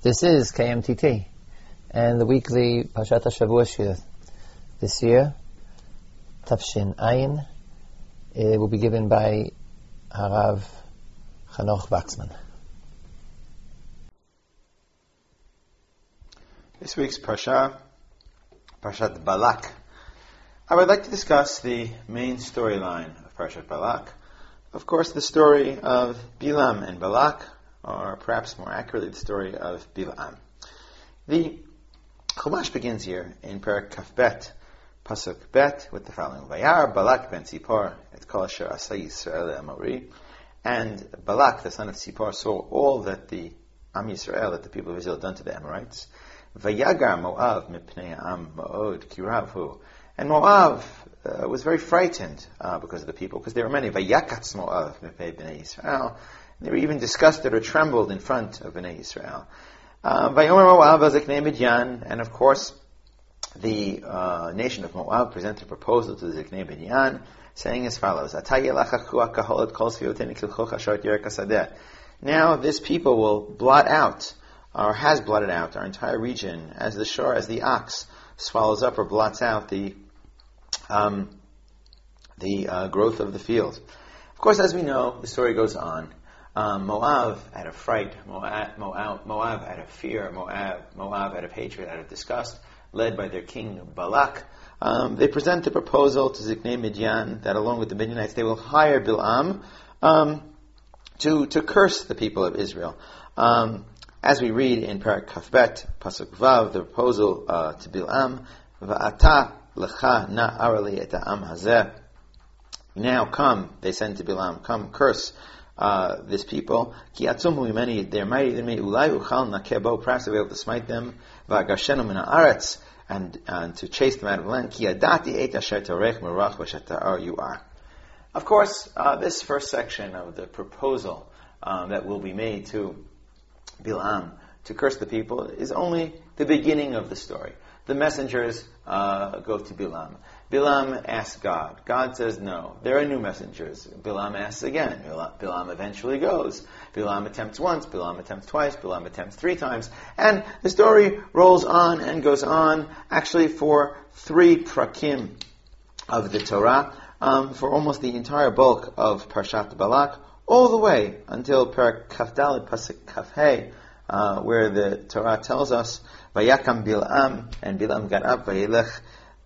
This is KMTT and the weekly Parshat HaShavua Shir. This year, Tavshin Ayn, it will be given by Harav Chanoch Waxman. This week's Parsha, Parshat Balak. I would like to discuss the main storyline of Parshat Balak. Of course, the story of Bilam and Balak, or perhaps more accurately, the story of Bilaam. The Chumash begins here in Perak Kafbet, Pasuk Bet, with the following: Vayar Balak ben Sippar et kol Shar Asay Yisrael Amorim. And Balak, the son of Sippar, saw all that the Am Yisrael, that the people of Israel, done to the Amorites. Vayagar Moav Mipnea Am Mood Kiravu. And Moav was very frightened because of the people, because there were many. Vayakatz Moav Mipnei B'nei Yisrael. They were even disgusted or trembled in front of B'nei Yisrael. Vayomer Moav Zeknei Binyan, and of course the nation of Moav presented a proposal to the Zeknei Binyan, saying as follows: now this people will blot out, or has blotted out, our entire region, as the shore, as the ox swallows up or blots out the growth of the field. Of course, as we know, the story goes on. Moav out of fright, Moav out of fear, Moav out of hatred, out of disgust, led by their king Balak, they present the proposal to Zeknei Midyan that along with the Midianites they will hire Bilaam to curse the people of Israel. As we read in Perak Kafbet, Pasuk Vav, the proposal to Bilaam, Va'ata lecha na'ar li et ha'am hazeh. Now come, they send to Bilaam, come curse this people. Ki atzum many, they're mighty than me. Ulai uchal nakebo, perhaps I'll be able to smite them. Va'agashenu min ha'aretz, and to chase them out of land. Ki adati et asher tarech merach v'shatar you are. Of course, this first section of the proposal that will be made to Bilaam to curse the people is only the beginning of the story. The messengers go to Bilaam. Bilaam asks God. God says no. There are new messengers. Bilaam asks again. Bilaam eventually goes. Bilaam attempts once. Bilaam attempts twice. Bilaam attempts three times. And the story rolls on and goes on, actually for three prakim of the Torah, for almost the entire bulk of Parshat Balak, all the way until Perak Kafdalet Pasuk Kafhei, where the Torah tells us, Vayakam Bilaam, and Bilaam got up, Vayelech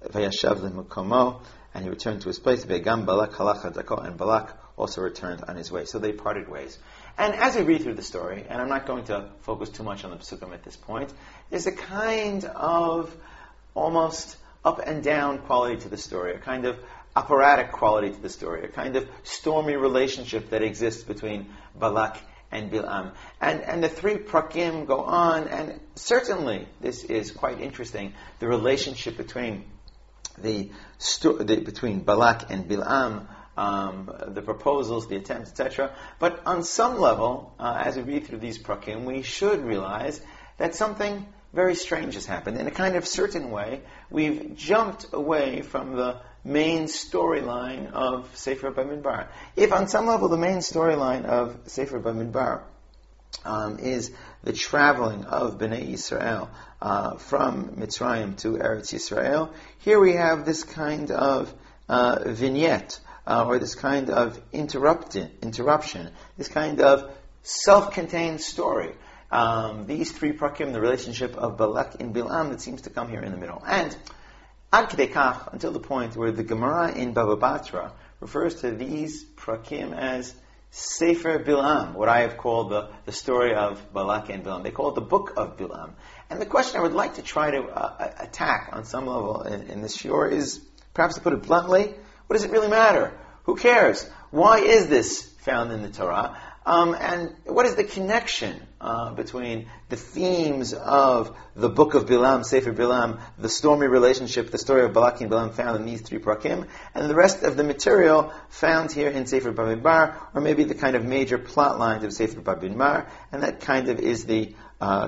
Vayashav leMukomo, and he returned to his place. Vayagam Balak halach hadako, and Balak also returned on his way. So they parted ways. And as we read through the story, and I'm not going to focus too much on the Pesukim at this point, there's a kind of almost up and down quality to the story, a kind of operatic quality to the story, a kind of stormy relationship that exists between Balak and Bilaam. And the three prakim go on, and certainly this is quite interesting, the relationship between between Balak and Bilaam, the proposals, the attempts, etc. But on some level, as we read through these prakim, we should realize that something very strange has happened. In a kind of certain way, we've jumped away from the main storyline of Sefer Bamidbar. If on some level the main storyline of Sefer Bamidbar is the traveling of B'nei Yisrael from Mitzrayim to Eretz Yisrael, here we have this kind of vignette, or this kind of interruption, this kind of self-contained story. These three prakim, the relationship of Balak and Bilaam, that seems to come here in the middle. And ad kidei kach, until the point where the Gemara in Bava Batra refers to these prakim as Sefer Bilam, what I have called the story of Balak and Bilam. They call it the book of Bilam. And the question I would like to try to attack on some level in this shiur is, perhaps to put it bluntly, what does it really matter? Who cares? Why is this found in the Torah? And what is the connection between the themes of the book of Bilam, Sefer Bilam, the stormy relationship, the story of Balak and Bilam found in these three prakim, and the rest of the material found here in Sefer Bamidbar, or maybe the kind of major plot lines of Sefer Bamidbar? And that kind of is the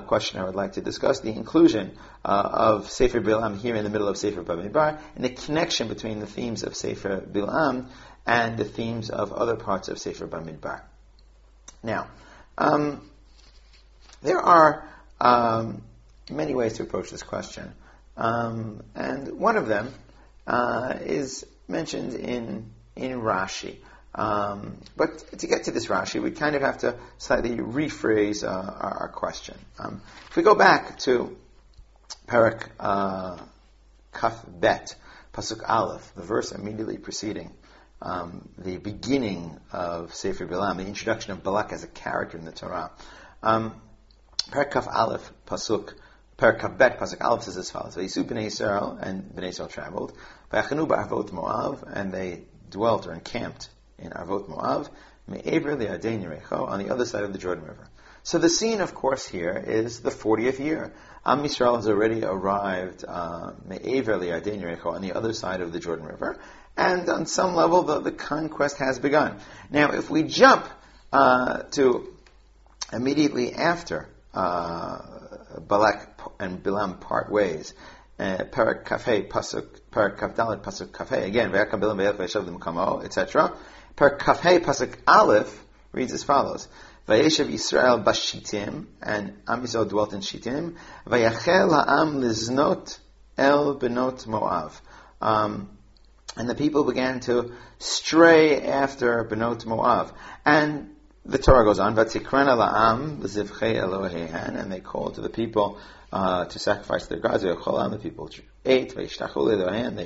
question I would like to discuss, the inclusion of Sefer Bilam here in the middle of Sefer Bamidbar, and the connection between the themes of Sefer Bilam and the themes of other parts of Sefer Bamidbar. Now, there are Many ways to approach this question. And one of them is mentioned in Rashi. But to get to this Rashi, we kind of have to slightly rephrase our question. If we go back to Perak Kafbet, Pasuk Aleph, the verse immediately preceding the beginning of Sefer Bilam, the introduction of Balak as a character in the Torah. Perak Kaf Aleph, Perak Kafbet, Pasuk Aleph says as follows: Vayisu B'nei Yisrael, and B'nei Yisrael traveled, Vayachanu ba'Arvot Moav, and they dwelt or encamped in Arvot Moav, Me'ever Li'ardein Yerecho, on the other side of the Jordan River. So the scene, of course, here is the 40th year. Am Yisrael has already arrived Me'ever Li'ardein Yerecho, on the other side of the Jordan River, and on some level the conquest has begun. Now, if we jump to immediately after Balak and Bilam part ways, Perak Kafhei Pasuk, Perak Kafdalet Pasuk Kafhei, again, Vayakam Bilam Vayach Vayashav L'mkamo, etc. Perak Kafhei Pasuk Aleph reads as follows: Vayeshav Yisrael Bashitim, and Am Yisrael dwelt in Shittim, Vayachel Ha'am Liznot El Benot Moav. And the people began to stray after Benot Moav. And the Torah goes on, Vatikrana la'am l'zivchei Elohehan, and they called to the people to sacrifice their gods. The people ate, they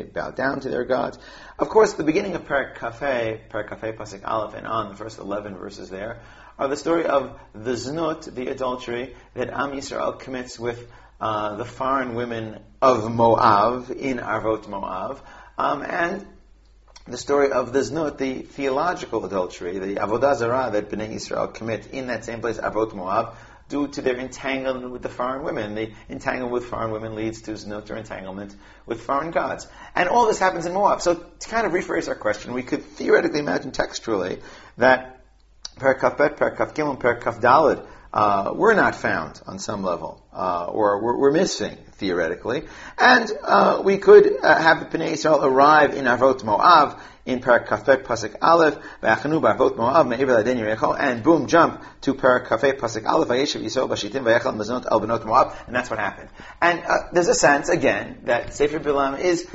bowed down to their gods. Of course, the beginning of Perak Kafei, Pasuk Aleph, and on, the first 11 verses there, are the story of the Znut, the adultery, that Am Yisrael commits with the foreign women of Moav, in Arvot Moav, and the story of the Znut, the theological adultery, the Avodah Zarah that B'nai Yisrael commit in that same place, Arvot Moav, due to their entanglement with the foreign women. The entanglement with foreign women leads to Znut, or entanglement with foreign gods. And all this happens in Moab. So to kind of rephrase our question, we could theoretically imagine textually that Perak Kaf Bet, Perak Kaf Gimel, Perak Kaf Daled were not found on some level, or were missing, theoretically. And we could have B'nai Yisrael arrive in Arvot Moav, in Perak Kafbet Pasuk Aleph, V'achanu b'Arvot Moav, Me'ever Li'ardein Yerecho, and boom, jump to Perak Kafbet Pasuk Aleph, V'yeshiv Yisrael Bashitim, V'yachal Maznot El Benot Moav, and that's what happened. And there's a sense, again, that Sefer Bilam is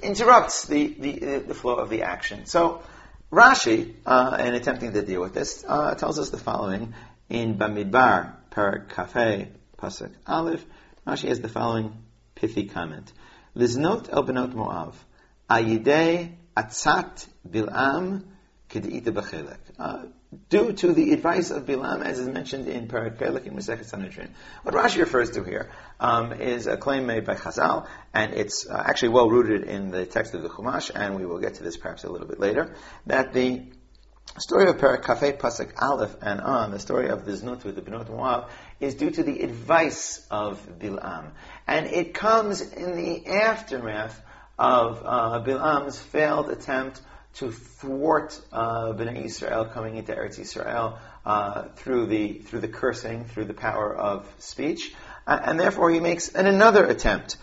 interrupts the flow of the action. So Rashi, in attempting to deal with this, tells us the following in Bamidbar, Perak Kafbet Pasuk Aleph. Rashi has the following pithy comment: Liznot el benot Moav, ayidei atzat Bilam ked'ita b'chelek. Due to the advice of Bilam, as is mentioned in Perak Kafbet in Masechet Sanhedrin. What Rashi refers to here is a claim made by Chazal, and it's actually well rooted in the text of the Chumash, and we will get to this perhaps a little bit later, that the story of Perak Kafei Pasuk Aleph and on, the story of the Znut with the Benot Moav, is due to the advice of Bilam. And it comes in the aftermath of Bilam's failed attempt to thwart B'nai Yisrael coming into Eretz Yisrael through the cursing, through the power of speech. And therefore he makes another attempt.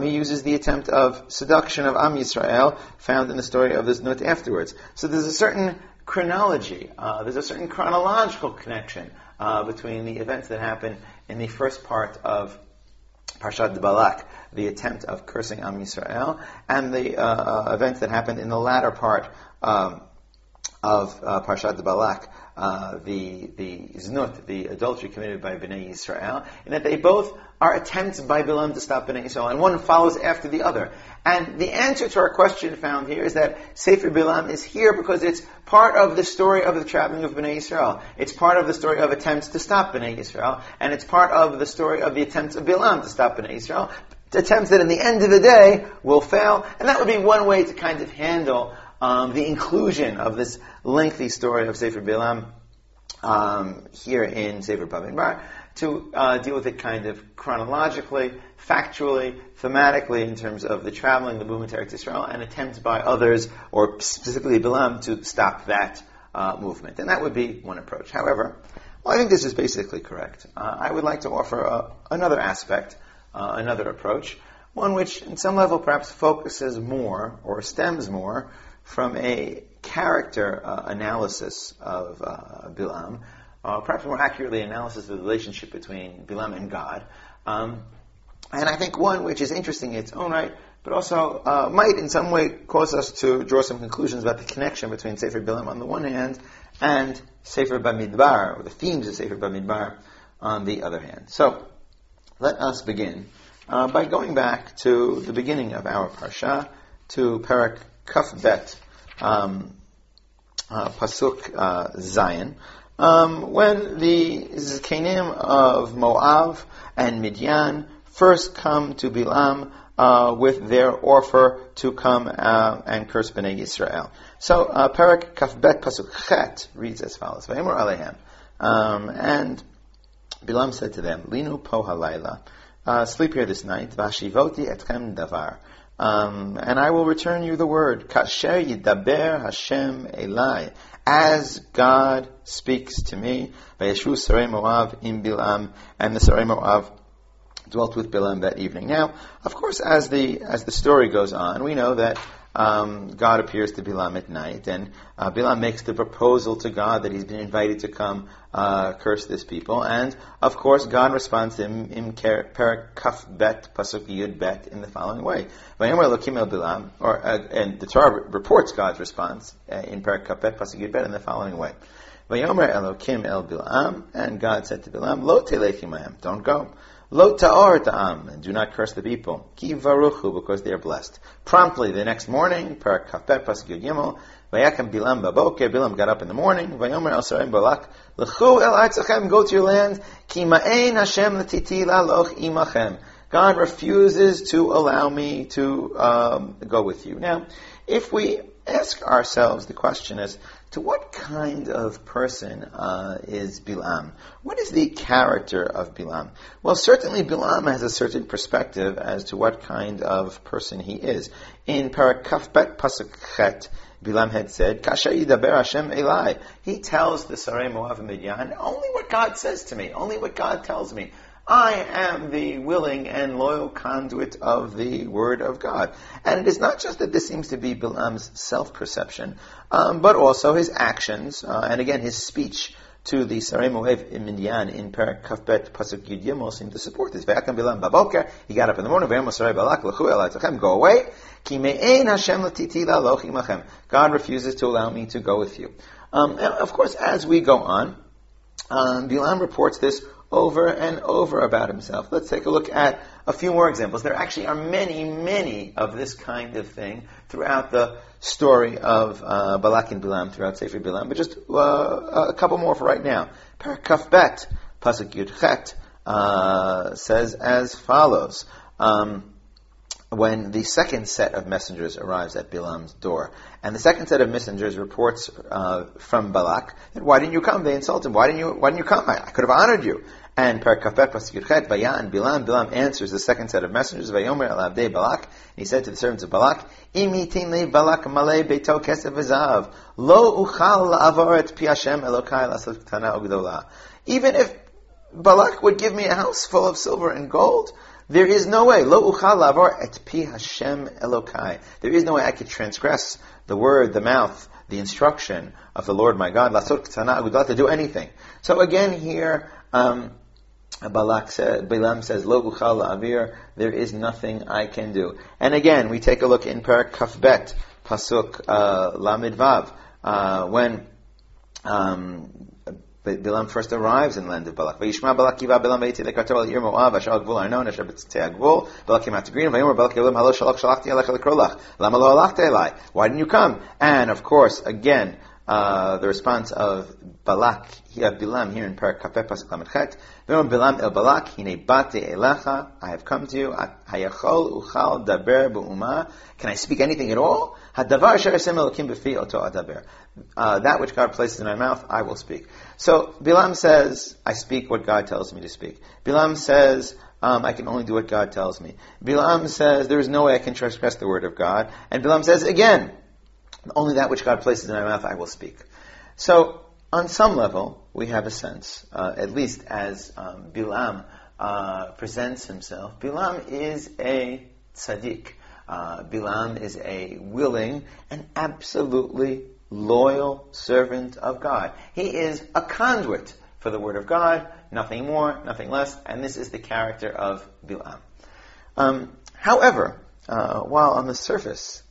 He uses the attempt of seduction of Am Yisrael, found in the story of the Znut afterwards. So there's a certain chronology. There's a certain chronological connection between the events that happen in the first part of Parshat Balak, the attempt of cursing Am Yisrael, and the events that happened in the latter part of Parshat Balak, the Znut, the adultery committed by B'nai Yisrael, in that they both are attempts by Bilam to stop B'nai Yisrael, and one follows after the other. And the answer to our question found here is that Sefer Bilam is here because it's part of the story of the traveling of B'nai Yisrael. It's part of the story of attempts to stop B'nai Yisrael, and it's part of the story of the attempts of Bilam to stop B'nai Yisrael, attempts that in the end of the day will fail. And that would be one way to kind of handle the inclusion of this lengthy story of Sefer Bilam here in Sefer Bamidbar, to deal with it kind of chronologically, factually, thematically, in terms of the traveling, the movement to Eretz Yisrael, and attempts by others, or specifically Bilam, to stop that movement. And that would be one approach. However, I think this is basically correct. I would like to offer another aspect, another approach, one which, in some level, perhaps focuses more, or stems more, from a character analysis of Bilam, perhaps more accurately analysis of the relationship between Bilam and God. And I think one which is interesting in its own right, but also might in some way cause us to draw some conclusions about the connection between Sefer Bilam on the one hand and Sefer Bamidbar, or the themes of Sefer Bamidbar on the other hand. So, let us begin by going back to the beginning of our parsha, to Perak Kafbet, Pasuk Zion, when the Zeknei of Moav and Midian first come to Bilam with their offer to come and curse B'nei Yisrael. So, Perak Kafbet Pasuk Chet reads as follows, Vayimur Alehem, and Bilam said to them, Linu po halayla, sleep here this night, vashivoti etchem davar, and I will return you the word, kasher yidaber Hashem elai, as God speaks to me, vayeshu sarei Moav im Bilam, and the sarei Moav dwelt with Bilam that evening. Now, of course, as the story goes on, we know that God appears to Bilam at night, and Bilam makes the proposal to God that he's been invited to come curse this people, and of course God responds to him in Perak Kafbet Pasuk Yud Bet in the following way. And the Torah reports God's response in Perak Kafbet Pasuk Yud Bet in the following way. Vayomer Elokim El Bilam, and God said to Bilam, Lo telech imahem, don't go. Lo ta'or ta'am, and do not curse the people. Ki varuchu, because they are blessed. Promptly the next morning, Perak Kafbet Pasuk Yud Gimel, Vayakam Bilam baboker, Bilam got up in the morning, Vayomer el Sarem Balak, Lechu el Artzachem, go to your land, Ki ma'ein Hashem letiti la'loch imachem. God refuses to allow me to go with you. Now, if we ask ourselves the question as to what kind of person is Bilam? What is the character of Bilam? Well, certainly Bilam has a certain perspective as to what kind of person he is. In Perak Kafbet Pasuk Chet, Bilam had said, Kasher yidaber Hashem elai. He tells the Sarei Moav and Midian, only what God says to me, only what God tells me. I am the willing and loyal conduit of the Word of God. And it is not just that this seems to be Bilam's self-perception, but also his actions, and again his speech to the Sarei Moav and Midian in Perak Kafbet Pasuk Yud Gimel seem to support this. Vayakam Bilam baboker, he got up in the morning, Vayamar Sarei Balak, Lechu el Artzachem, go away, Ki me'ein Hashem letiti la'loch imachem. God refuses to allow me to go with you. And of course, as we go on, Bilam reports this over and over about himself. Let's take a look at a few more examples. There actually are many, many of this kind of thing throughout the story of Balak and Bilam, throughout Sefer Bilam, but just a couple more for right now. Perak Kafbet, Pasuk Yud Chet, says as follows, when the second set of messengers arrives at Bilam's door. And the second set of messengers reports from Balak that, why didn't you come? They insult him. Why didn't you come? I could have honored you. And Perak Kafbet Pasuk Yud Chet, Vayan Bilam, Bilam answers the second set of messengers, Vayomer el Avdei Balak, and he said to the servants of Balak, Im yitin li Balak malei beito kesef v'zahav, lo uchal la'avor et pi Hashem Elokai l'asot k'tana u'gdola. Even if Balak would give me a house full of silver and gold, there is no way. Lo uchal la'avor et pi Hashem Elokai. There is no way I could transgress the word, the mouth, the instruction of the Lord my God, l'asot k'tana u'gdola, to do anything. So again here, Bilam says, Lo uchal la'avir, there is nothing I can do. And again, we take a look in Perak Kafbet, Pasuk Lamed Vav, when Bilam first arrives in the land of Balak. Vayishma Balak kiva Bilam vayitzi lekarto al ir Moav asher al gvul Arnon asher b'tzitei ha'gvul. Balak came out to greet him. Vayomer Balak Bilam halo shalach shalachti alecha lekro lach. Lama lo halachta elai. Why didn't you come? And of course, again, the response of Balak, Bilam here in Perak Kafbet Pasuk Lamed Chet, V'yom Bilam el Balak, Hine bati elecha, I have come to you, Hayachol uchal daber b'uma, can I speak anything at all? Hadavar asher Hashem Elokim b'fi oto adaber. That which God places in my mouth, I will speak. So Bilam says, I speak what God tells me to speak. Bilam says, I can only do what God tells me. Bilam says, there is no way I can transgress the word of God. And Bilam says, again, only that which God places in my mouth I will speak. So, on some level, we have a sense, at least as Bilam presents himself, Bilam is a tzaddik. Bilam is a willing and absolutely loyal servant of God. He is a conduit for the word of God, nothing more, nothing less, and this is the character of Bilam. However, while on the surface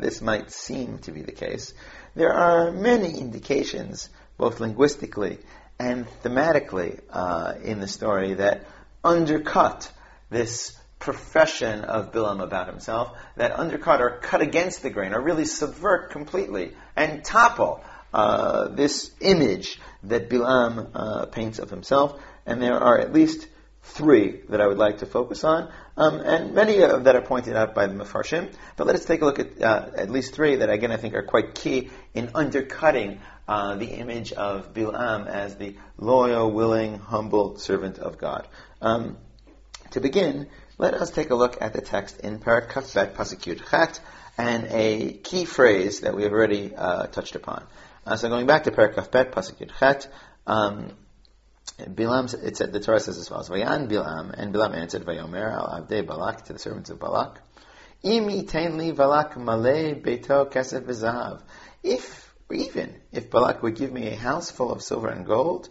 this might seem to be the case, there are many indications, both linguistically and thematically, in the story that undercut this profession of Bilam about himself, that undercut or cut against the grain, or really subvert completely and topple this image that Bilam paints of himself. And there are at least three that I would like to focus on, and many of that are pointed out by the Mefarshim, but let us take a look at least three that, again, I think are quite key in undercutting the image of Bilam as the loyal, willing, humble servant of God. To begin, let us take a look at the text in Perak Kafbet, Pasuk Yud Chet, and a key phrase that we have already touched upon. So going back to Perak Kafbet, Pasuk Yud Chet, Bilam, it said, the Torah says as follows: Vayan Bilam, and Bilam answered, Vayomer al Avdei Balak, to the servants of Balak, Im yitein li Balak malei beito kesef v'zahav. Even if Balak would give me a house full of silver and gold,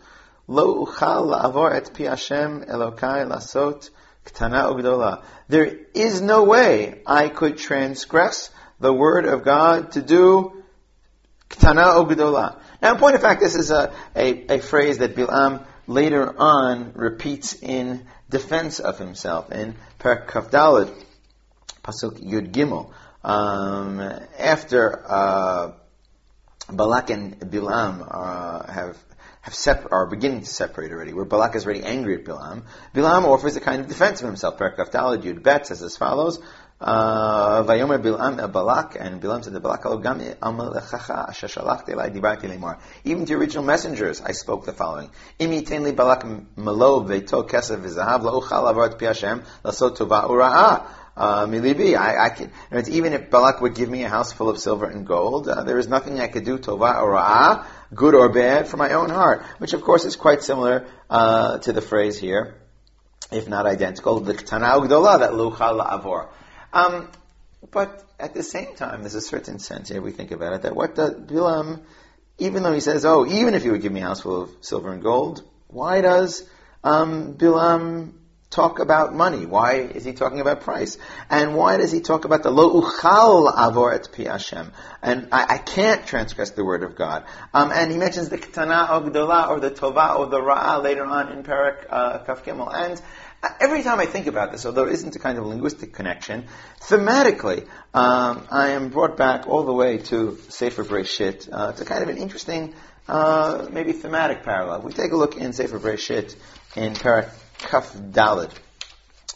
lo uchal la'avor et pi Hashem Elokai lasot ktana u'gdola. There is no way I could transgress the word of God to do ktana u'gdola. Now, in point of fact, this is a phrase that Bilam later on repeats in defense of himself in Perak Kafdalad, Pasuk Yud Gimel, after Balak and Bilam are beginning to separate already, where Balak is already angry at Bilam. Bilam offers a kind of defense of himself. Perak Kafdalad Yud Bet says as follows: Vayomer Bilam el Balak, and Bilam said to Balak, even to original messengers I spoke the following: even if Balak would give me a house full of silver and gold, there is nothing I could do, tova or ra'ah, good or bad, for my own heart, which of course is quite similar to the phrase here, if not identical, the k'tana u'gdola, that luchal la'avor. But at the same time, there's a certain sense here, we think about it, that what does Bilam, even though he says, oh, even if you would give me a house full of silver and gold, why does Bilam talk about money? Why is he talking about price? And why does he talk about the lo uchal avor et pi Hashem? And I can't transgress the word of God. And he mentions the ketana or gdola, or the tova or the ra'ah later on in Perak Kaf Gimel. And every time I think about this, although there isn't a kind of linguistic connection, thematically, I am brought back all the way to Sefer Bereshit. It's a kind of an interesting, maybe thematic parallel. We take a look in Sefer Bereshit in Perak Kaf Daled,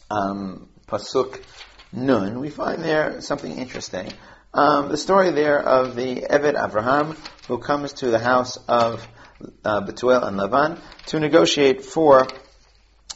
Pasuk Nun. We find there something interesting. The story there of the Eved Avraham who comes to the house of Betuel and Lavan to negotiate for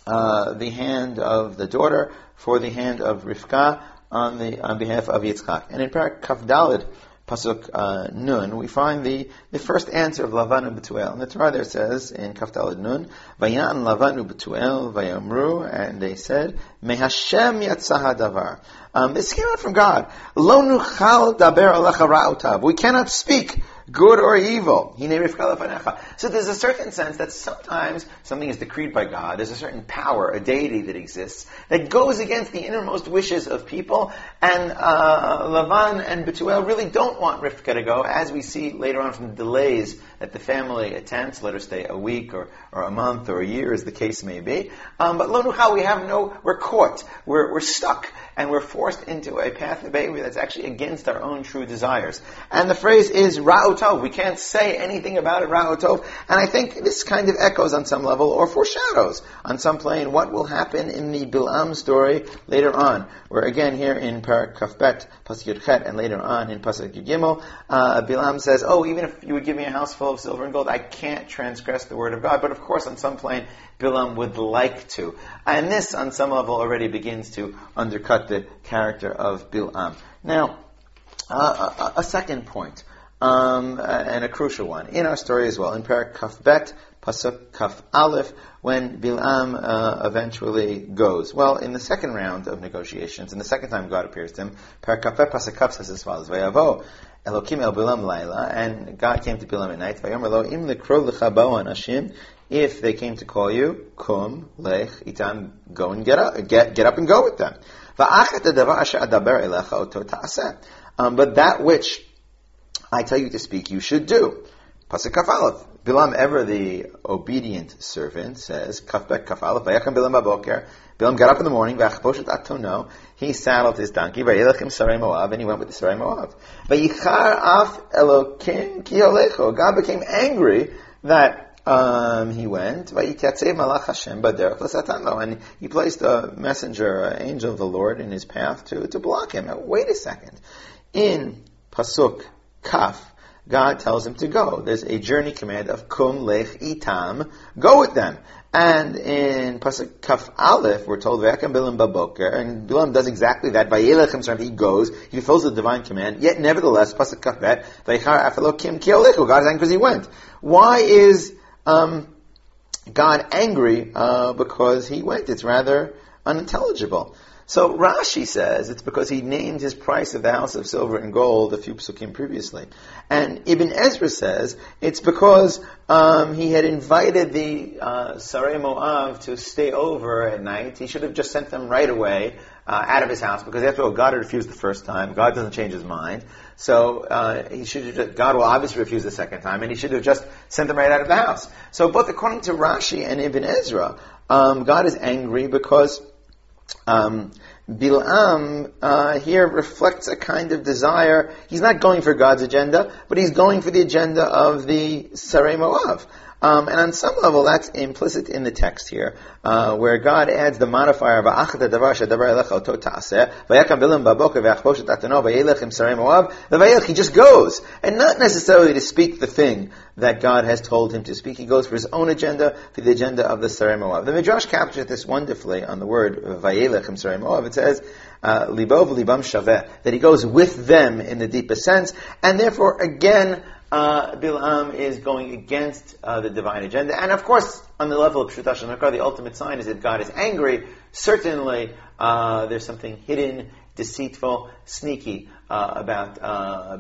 the hand of the daughter, for the hand of Rivka on behalf of Yitzchak. And in Perak Kaf Daled, Pasuk Nun, we find the first answer of Lavan and Betuel. And the Torah there says in Kaf Daled Nun, Vayan Lavan uBetuel vayamru, and they said, Me Hashem yatzah hadavar. This came out from God. Lo nuchal daber alacha ra'otav. We cannot speak good or evil. So there's a certain sense that sometimes something is decreed by God. There's a certain power, a deity that exists, that goes against the innermost wishes of people. And Lavan and Betuel really don't want Rivka to go, as we see later on from the delays that the family attempts, let her stay a week or a month or a year, as the case may be. But lo nuchal, we're caught, we're stuck, and we're forced into a path of behavior that's actually against our own true desires. And the phrase is ra'u tov. We can't say anything about it, ra'u tov. And I think this kind of echoes on some level, or foreshadows on some plane, what will happen in the Bilam story later on, where again here in Perak Kafbet, Pasuk Yud Chet, and later on in Pasuk Yud Gimel, Bilam says, oh, even if you would give me a house full of silver and gold, I can't transgress the word of God. But of course, on some plane, Bilam would like to. And this, on some level, already begins to undercut the character of Bilam. Now, a second point, and a crucial one, in our story as well, in Perak Kaf Bet, Pasuk Kaf Aleph, when Bilam eventually goes. Well, in the second round of negotiations, and the second time God appears to him, Perak Kaf Bet, Pasuk Kaf says as follows, Vayavo Elokim el Bilam Laila, and God came to Bilam at night, Vayomer lo im lekro lecha bo anashim If they came to call you, kum, lech, itam, go and get up and go with them. But that which I tell you to speak, you should do. Pasuk Kafalef. Bilam, ever the obedient servant, says, Kafbet Kafalef, Vayakam Bilam Baboker. Bilam got up in the morning, Vachposhet Atono, he saddled his donkey, Vayelachim Sarai Moav, and he went with the Sarai Moav. Vayichar Af Elokim Kiyolecho. God became angry that he went, and he placed a messenger, an angel of the Lord, in his path to block him. Now, wait a second. In Pasuk Kaf, God tells him to go. There's a journey command of kum lech itam, go with them. And in Pasuk Kaf Aleph, we're told, Vayakam Bilam Baboker, and Bilam does exactly that. He goes, he fulfills the divine command, yet nevertheless, Pasuk Kaf Bet, Vayichar Afelo Kim Kiolechu, God is angry because he went. Why is God angry because he went? It's rather unintelligible. So Rashi says it's because he named his price of the house of silver and gold a few psukim previously. And Ibn Ezra says it's because he had invited the Sarai Moav to stay over at night. He should have just sent them right away out of his house, because after all, God had refused the first time. God doesn't change his mind. So God will obviously refuse the second time, and he should have just sent them right out of the house. So both according to Rashi and Ibn Ezra, God is angry because Bilam here reflects a kind of desire. He's not going for God's agenda, but he's going for the agenda of the Sarai Moav. And on some level, that's implicit in the text here, where God adds the modifier, he just goes, and not necessarily to speak the thing that God has told him to speak. He goes for his own agenda, for the agenda of the Sarai Moav. The Midrash captures this wonderfully on the word Vayelechim Sarai Moav. It says, Libov libam shaveh, that he goes with them in the deepest sense, and therefore, again, Bilam is going against the divine agenda. And of course, on the level of Pshutash HaMakar, the ultimate sign is that God is angry. Certainly, there's something hidden, deceitful, sneaky about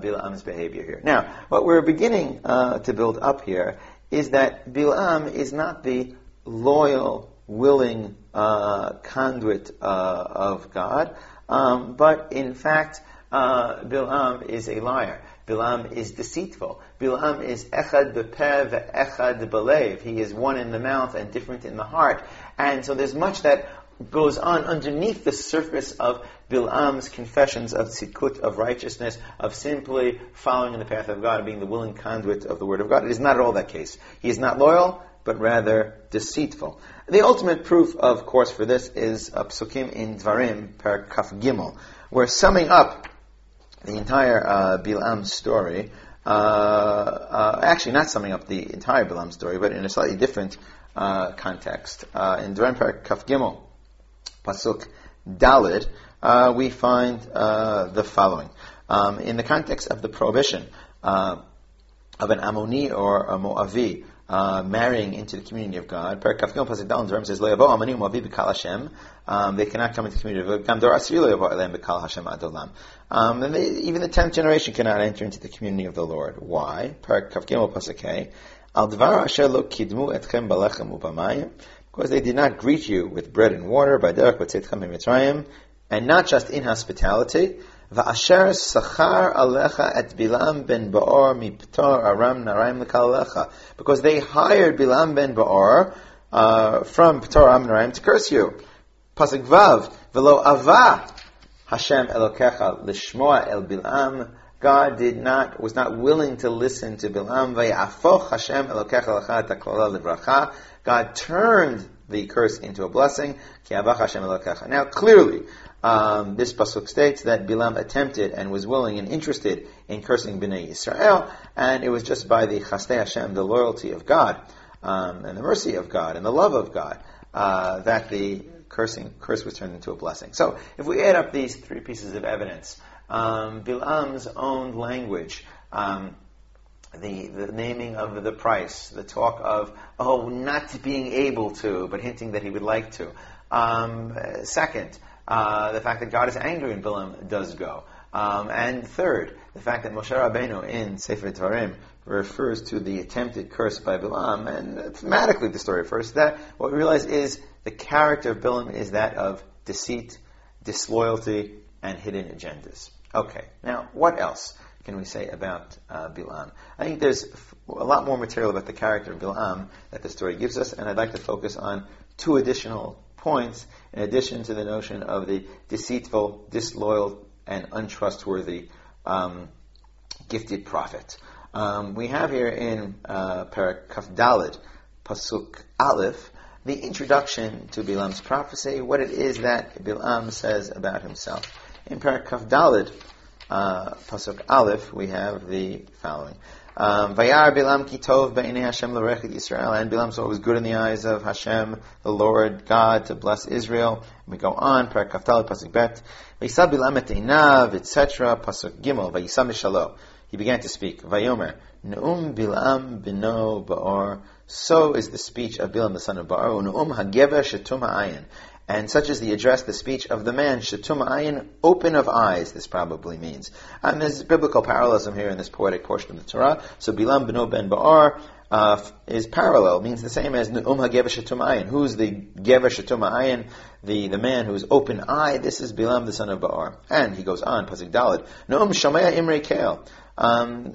Bilam's behavior here. Now, what we're beginning to build up here is that Bilam is not the loyal, willing conduit of God, but in fact, Bilam is a liar. Bilam is deceitful. Bilam is echad b'peh ve'echad b'lev. He is one in the mouth and different in the heart. And so there's much that goes on underneath the surface of Bilam's confessions of tzidkut, of righteousness, of simply following in the path of God and being the willing conduit of the Word of God. It is not at all that case. He is not loyal, but rather deceitful. The ultimate proof, of course, for this is Psukim in Dvarim, Perak Kafgimel. We're summing up the entire Bilam story, actually not summing up the entire Bilam story, but in a slightly different context. In Dvarim Perak Kaf Gimel, Pasuk Dalid, we find the following. In the context of the prohibition of an Ammoni or a Moavi marrying into the community of God, Perak Kaf Gimel Pasuk Dalid says, Lo yavo Ammoni Moavi b'kal Hashem. They cannot come into the community of God. And even the 10th generation cannot enter into the community of the Lord. Why? Because they did not greet you with bread and water, and not just in hospitality. Because they hired Bilam ben Ba'or from Ptor Am Naraim to curse you. Pasuk Vav, Velo Ava Hashem Elokecha Lishmoa El Bilam. God was not willing to listen to Bilam. Vayafoch Hashem Elokecha Lecha Taklala Livracha. God turned the curse into a blessing. Ki Avach Hashem Elokecha. Now clearly, this pasuk states that Bilam attempted and was willing and interested in cursing B'nei Yisrael, and it was just by the Chasdei Hashem, the loyalty of God, and the mercy of God, and the love of God, that the curse was turned into a blessing. So, if we add up these three pieces of evidence, Bilam's own language, the naming of the price, the talk of, not being able to, but hinting that he would like to. Second, the fact that God is angry and Bilam does go. And third, the fact that Moshe Rabbeinu in Sefer Dvarim refers to the attempted curse by Bilam, and thematically the story refers to that. What we realize is the character of Bilam is that of deceit, disloyalty, and hidden agendas. Okay, now what else can we say about Bilam? I think there's a lot more material about the character of Bilam that the story gives us, and I'd like to focus on two additional points in addition to the notion of the deceitful, disloyal, and untrustworthy gifted prophet. We have here in Perak Kafbet, Pasuk Aleph, the introduction to Bilam's prophecy, what it is that Bilam says about himself. In Perak Kafbet, Pasuk Aleph, we have the following. Vayar Bilam kitov b'inei Hashem l'rechet Yisrael. And Bilam saw it was good in the eyes of Hashem, the Lord God, to bless Israel. And we go on, Perak Kafdalid, Pasuk Bet. V'yisa Bilam et einav, etc. Pasuk Gimel, V'yisa Mishalo. He began to speak. Vayomer, Ne'um Bilam b'no Ba'or. So is the speech of Bilam the son of Ba'or. Ne'um hagever shetum ha'ayin. And such is the address, the speech of the man, shetum ha'ayin, open of eyes, this probably means. And there's biblical parallelism here in this poetic portion of the Torah. So Bilam b'no ben Ba'or is parallel, means the same as Ne'um ha'gever shetum ha'ayin. Who's the gever shetum ha'ayin? The man who's open eye. This is Bilam, the son of Ba'or. And he goes on, Pasuk Daled, Ne'um shomea imrei kel.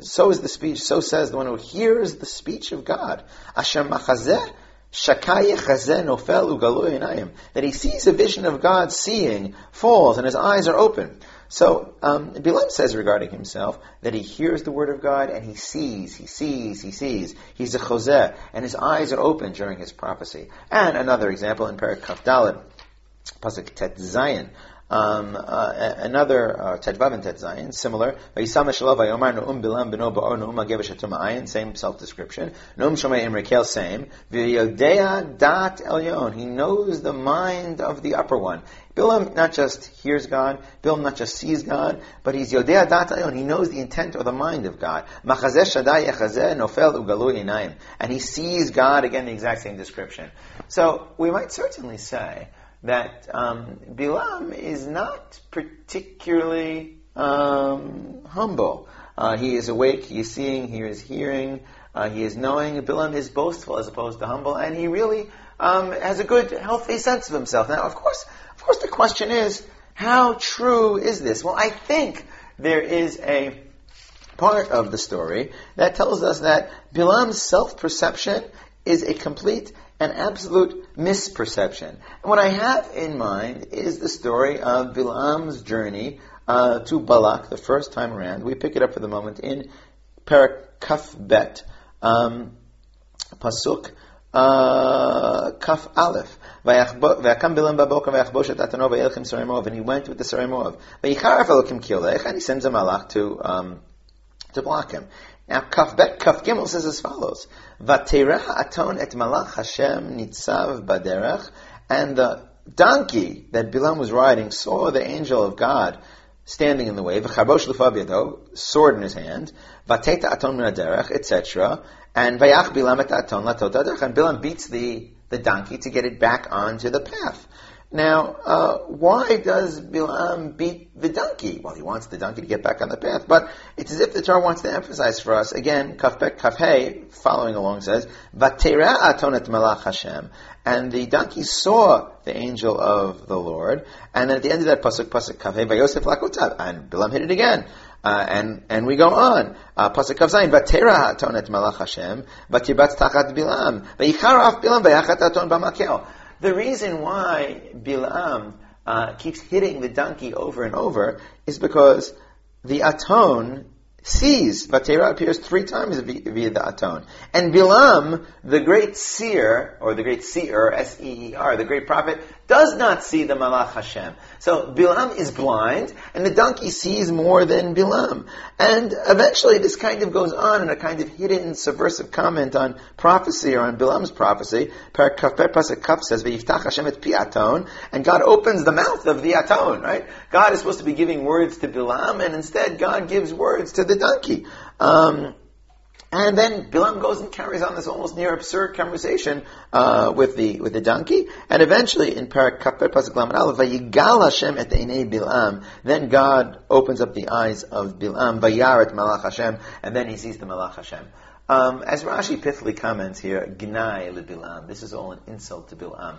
So is the speech, so says the one who hears the speech of God. Asher machazeh. That he sees a vision of God, seeing falls, and his eyes are open. So Bilam says regarding himself that he hears the word of God and he sees. He's a choseh, and his eyes are open during his prophecy. And another example in Perak Kafdalid, Pasuk Tet Zayin. Another Tedvav and Tetzayin, similar. Same self-description. Same. He knows the mind of the upper one. Bilam not just hears God, Bilam not just sees God, but he's Yodea Dat Elyon. He knows the intent or the mind of God. And he sees God, again, the exact same description. So we might certainly say that Bilam is not particularly humble. He is awake, he is seeing, he is hearing, he is knowing. Bilam is boastful as opposed to humble, and he really has a good, healthy sense of himself. Now, of course, the question is, how true is this? Well, I think there is a part of the story that tells us that Bilam's self-perception is a complete an absolute misperception. And what I have in mind is the story of Bilam's journey to Balak the first time around. We pick it up for the moment in Perak Kafbet, Pasuk Kaf Aleph. And he went with the Sarei Moav. And he sends a malach to block him. Now, Kafbet, Kaf Gimel says as follows: "Vaterech aton et malach Hashem nitzav baderech." And the donkey that Bilam was riding saw the angel of God standing in the way. V'charbosh lufa b'yado, sword in his hand. Vateta aton min haderech, etc. And vayach Bilam et aton latot haderech. And Bilam beats the donkey to get it back onto the path. Now, why does Bilam beat the donkey? Well, he wants the donkey to get back on the path, but it's as if the Torah wants to emphasize for us, again, Kafbet Kafhei, following along, says, Vatera atonat malach Hashem. And the donkey saw the angel of the Lord, and then at the end of that Pasuk Kafhei, Vayosef lakotav, and Bilam hit it again. And we go on. Pasuk Kav Zayin, Vatera atonat malach Hashem, Vatibat tachat Bilam, Vayicharaf Bilam, Vayachat aton bamakel. The reason why Bilam keeps hitting the donkey over and over is because the Aton sees. Vatera appears three times via the Aton. And Bilam, the great seer, or the great seer, S-E-E-R, the great prophet, does not see the Malach Hashem. So Bilam is blind, and the donkey sees more than Bilam. And eventually this kind of goes on in a kind of hidden, subversive comment on prophecy, or on Bilam's prophecy. Perak Kafbet Pasuk Kaf says, V'yiftach Hashem et pi Aton, and God opens the mouth of the Aton, right? God is supposed to be giving words to Bilam, and instead God gives words to the donkey. And then Bilam goes and carries on this almost near absurd conversation with the donkey. And eventually, in Perak Kafbet Pasuk Lamed Aleph, Vayigal Hashem et einei Bilam. Then God opens up the eyes of Bilam, Vayar et Malach Hashem, and then he sees the Malach Hashem. As Rashi pithily comments here, Gnai le Bilam. This is all an insult to Bilam.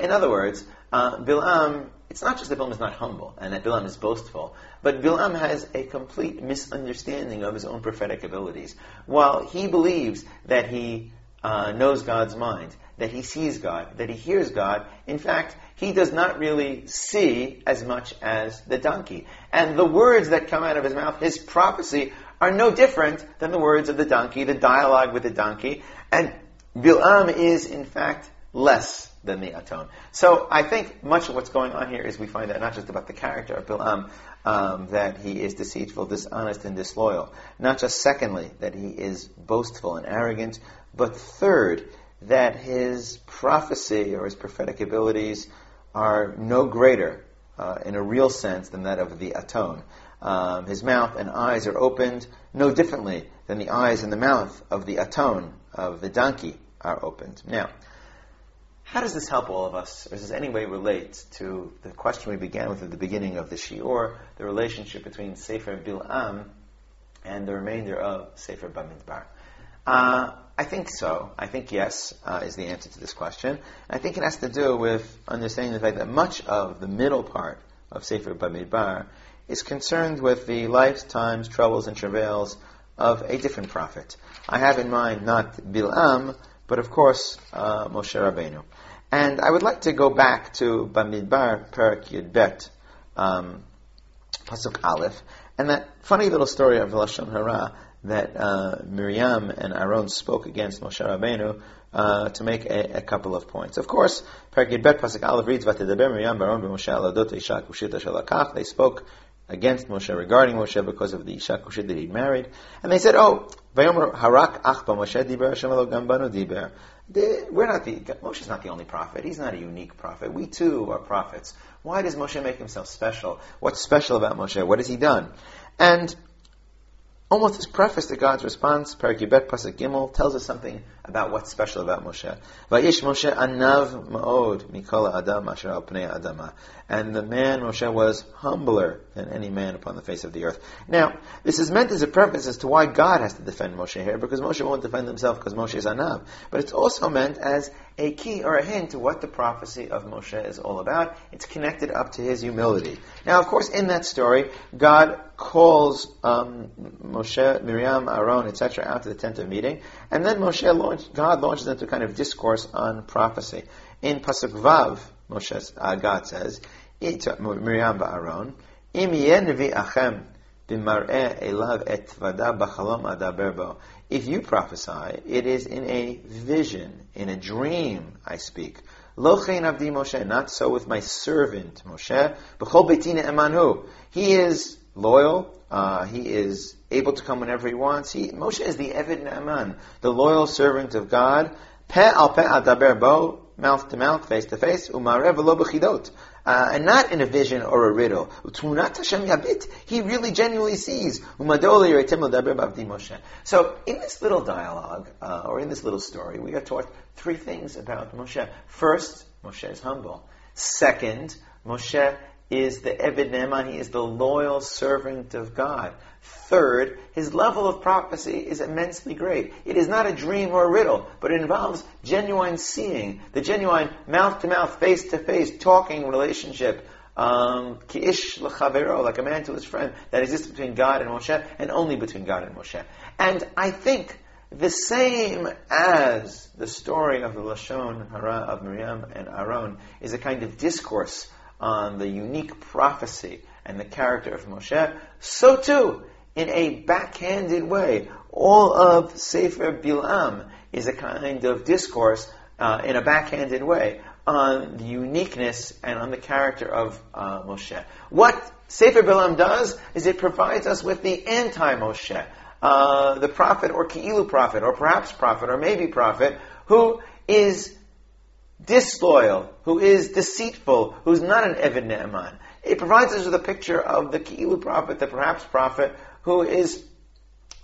In other words, Bilam, it's not just that Bilam is not humble and that Bilam is boastful, but Bilam has a complete misunderstanding of his own prophetic abilities. While he believes that he knows God's mind, that he sees God, that he hears God, in fact, he does not really see as much as the donkey. And the words that come out of his mouth, his prophecy, are no different than the words of the donkey, the dialogue with the donkey. And Bilam is, in fact, less than the Aton. So I think much of what's going on here is we find that not just about the character of Bilam, that he is deceitful, dishonest, and disloyal. Not just secondly, that he is boastful and arrogant, but third, that his prophecy or his prophetic abilities are no greater in a real sense than that of the Aton. His mouth and eyes are opened no differently than the eyes and the mouth of the Aton, of the donkey, are opened. Now, how does this help all of us, or does this any way relate to the question we began with at the beginning of the Shi'or, the relationship between Sefer Bilam and the remainder of Sefer Bamidbar? I think so. I think yes is the answer to this question. I think it has to do with understanding the fact that much of the middle part of Sefer Bamidbar is concerned with the lifetimes, troubles, and travails of a different prophet. I have in mind not Bilam, but of course, Moshe Rabbeinu. And I would like to go back to Bamidbar, Perak Yud Bet, Pasuk Aleph, and that funny little story of Lashon Hara that Miriam and Aaron spoke against Moshe Rabbeinu to make a couple of points. Of course, Perak Yud Bet, Pasuk Aleph reads, V'tedaber Miriam Baron b'Moshe aladot isha kushita shalakach. They spoke against Moshe, regarding Moshe, because of the Isha Kushit that he married. And they said, oh, Vayomer Harak Achba Moshe Diber, Hashem Elo Gambanu Diber. Moshe's not the only prophet. He's not a unique prophet. We too are prophets. Why does Moshe make himself special? What's special about Moshe? What has he done? And almost as preface to God's response, Perek Yud Bet Pasuk Gimel tells us something about what's special about Moshe. Vayish Moshe anav ma'od mikol ha'adam asher al pnei ha'adama. And the man Moshe was humbler than any man upon the face of the earth. Now, this is meant as a preface as to why God has to defend Moshe here, because Moshe won't defend himself because Moshe is anav. But it's also meant as a key or a hint to what the prophecy of Moshe is all about. It's connected up to his humility. Now, of course, in that story, God calls Moshe, Miriam, Aaron, etc. out to the tent of meeting, and then God launches into a kind of discourse on prophecy. In Pasuk Vav, God says, Miriam ba'Aaron, Im yenvi achem b'mar'eh elav et vada b'chalom adaber bo. If you prophesy, it is in a vision, in a dream I speak. Lo chein avdi Moshe, not so with my servant Moshe, b'chol beitina emanu. He is loyal, he is able to come whenever he wants. Moshe is the Eved Na'aman, the loyal servant of God. Pe al pe adaber bo, mouth to mouth, face to face, umarev lo b'chidot. And not in a vision or a riddle. He really genuinely sees. So in this little dialogue, or in this little story, we are taught three things about Moshe. First, Moshe is humble. Second, Moshe is the Eved Na'aman, he is the loyal servant of God. Third, his level of prophecy is immensely great. It is not a dream or a riddle, but it involves genuine seeing, the genuine mouth-to-mouth, face-to-face, talking relationship, ki'ish l'chavero, like a man to his friend, that exists between God and Moshe, and only between God and Moshe. And I think the same as the story of the Lashon Hara of Miriam and Aaron is a kind of discourse on the unique prophecy and the character of Moshe, so too, in a backhanded way, all of Sefer Bilam is a kind of discourse in a backhanded way on the uniqueness and on the character of Moshe. What Sefer Bilam does is it provides us with the anti-Moshe, the prophet or Ki'ilu prophet, or perhaps prophet, or maybe prophet, who is disloyal, who is deceitful, who's not an Eved Na'aman. It provides us with a picture of the Ki'ilu prophet, the perhaps prophet, who is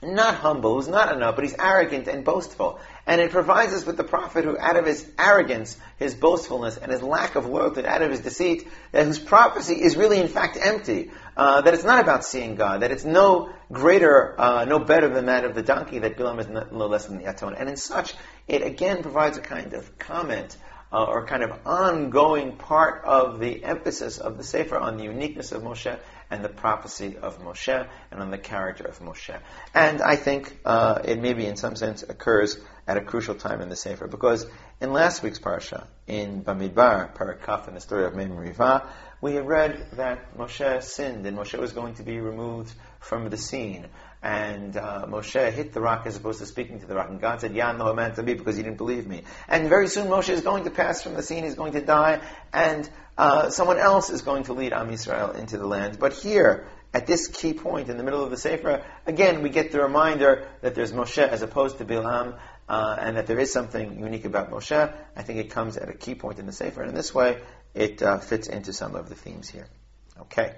not humble, who's not enough, but he's arrogant and boastful. And it provides us with the prophet who, out of his arrogance, his boastfulness, and his lack of loyalty, out of his deceit, that whose prophecy is really, in fact, empty. That it's not about seeing God, that it's no greater, no better than that of the donkey, that Bilaam is no less than the Aton. And in such, it again provides a kind of comment, or kind of ongoing part of the emphasis of the Sefer on the uniqueness of Moshe and the prophecy of Moshe and on the character of Moshe. And I think it maybe in some sense occurs at a crucial time in the Sefer, because in last week's Parsha, in Bamidbar, Perak Kafbet, in the story of Me'ever, we have read that Moshe sinned and Moshe was going to be removed from the scene. And Moshe hit the rock as opposed to speaking to the rock. And God said, Ya no man to me, because you didn't believe me. And very soon Moshe is going to pass from the scene, he's going to die, and someone else is going to lead Am Yisrael into the land. But here, at this key point in the middle of the Sefer, again we get the reminder that there's Moshe as opposed to Bilaam, and that there is something unique about Moshe. I think it comes at a key point in the Sefer, and in this way it fits into some of the themes here. Okay.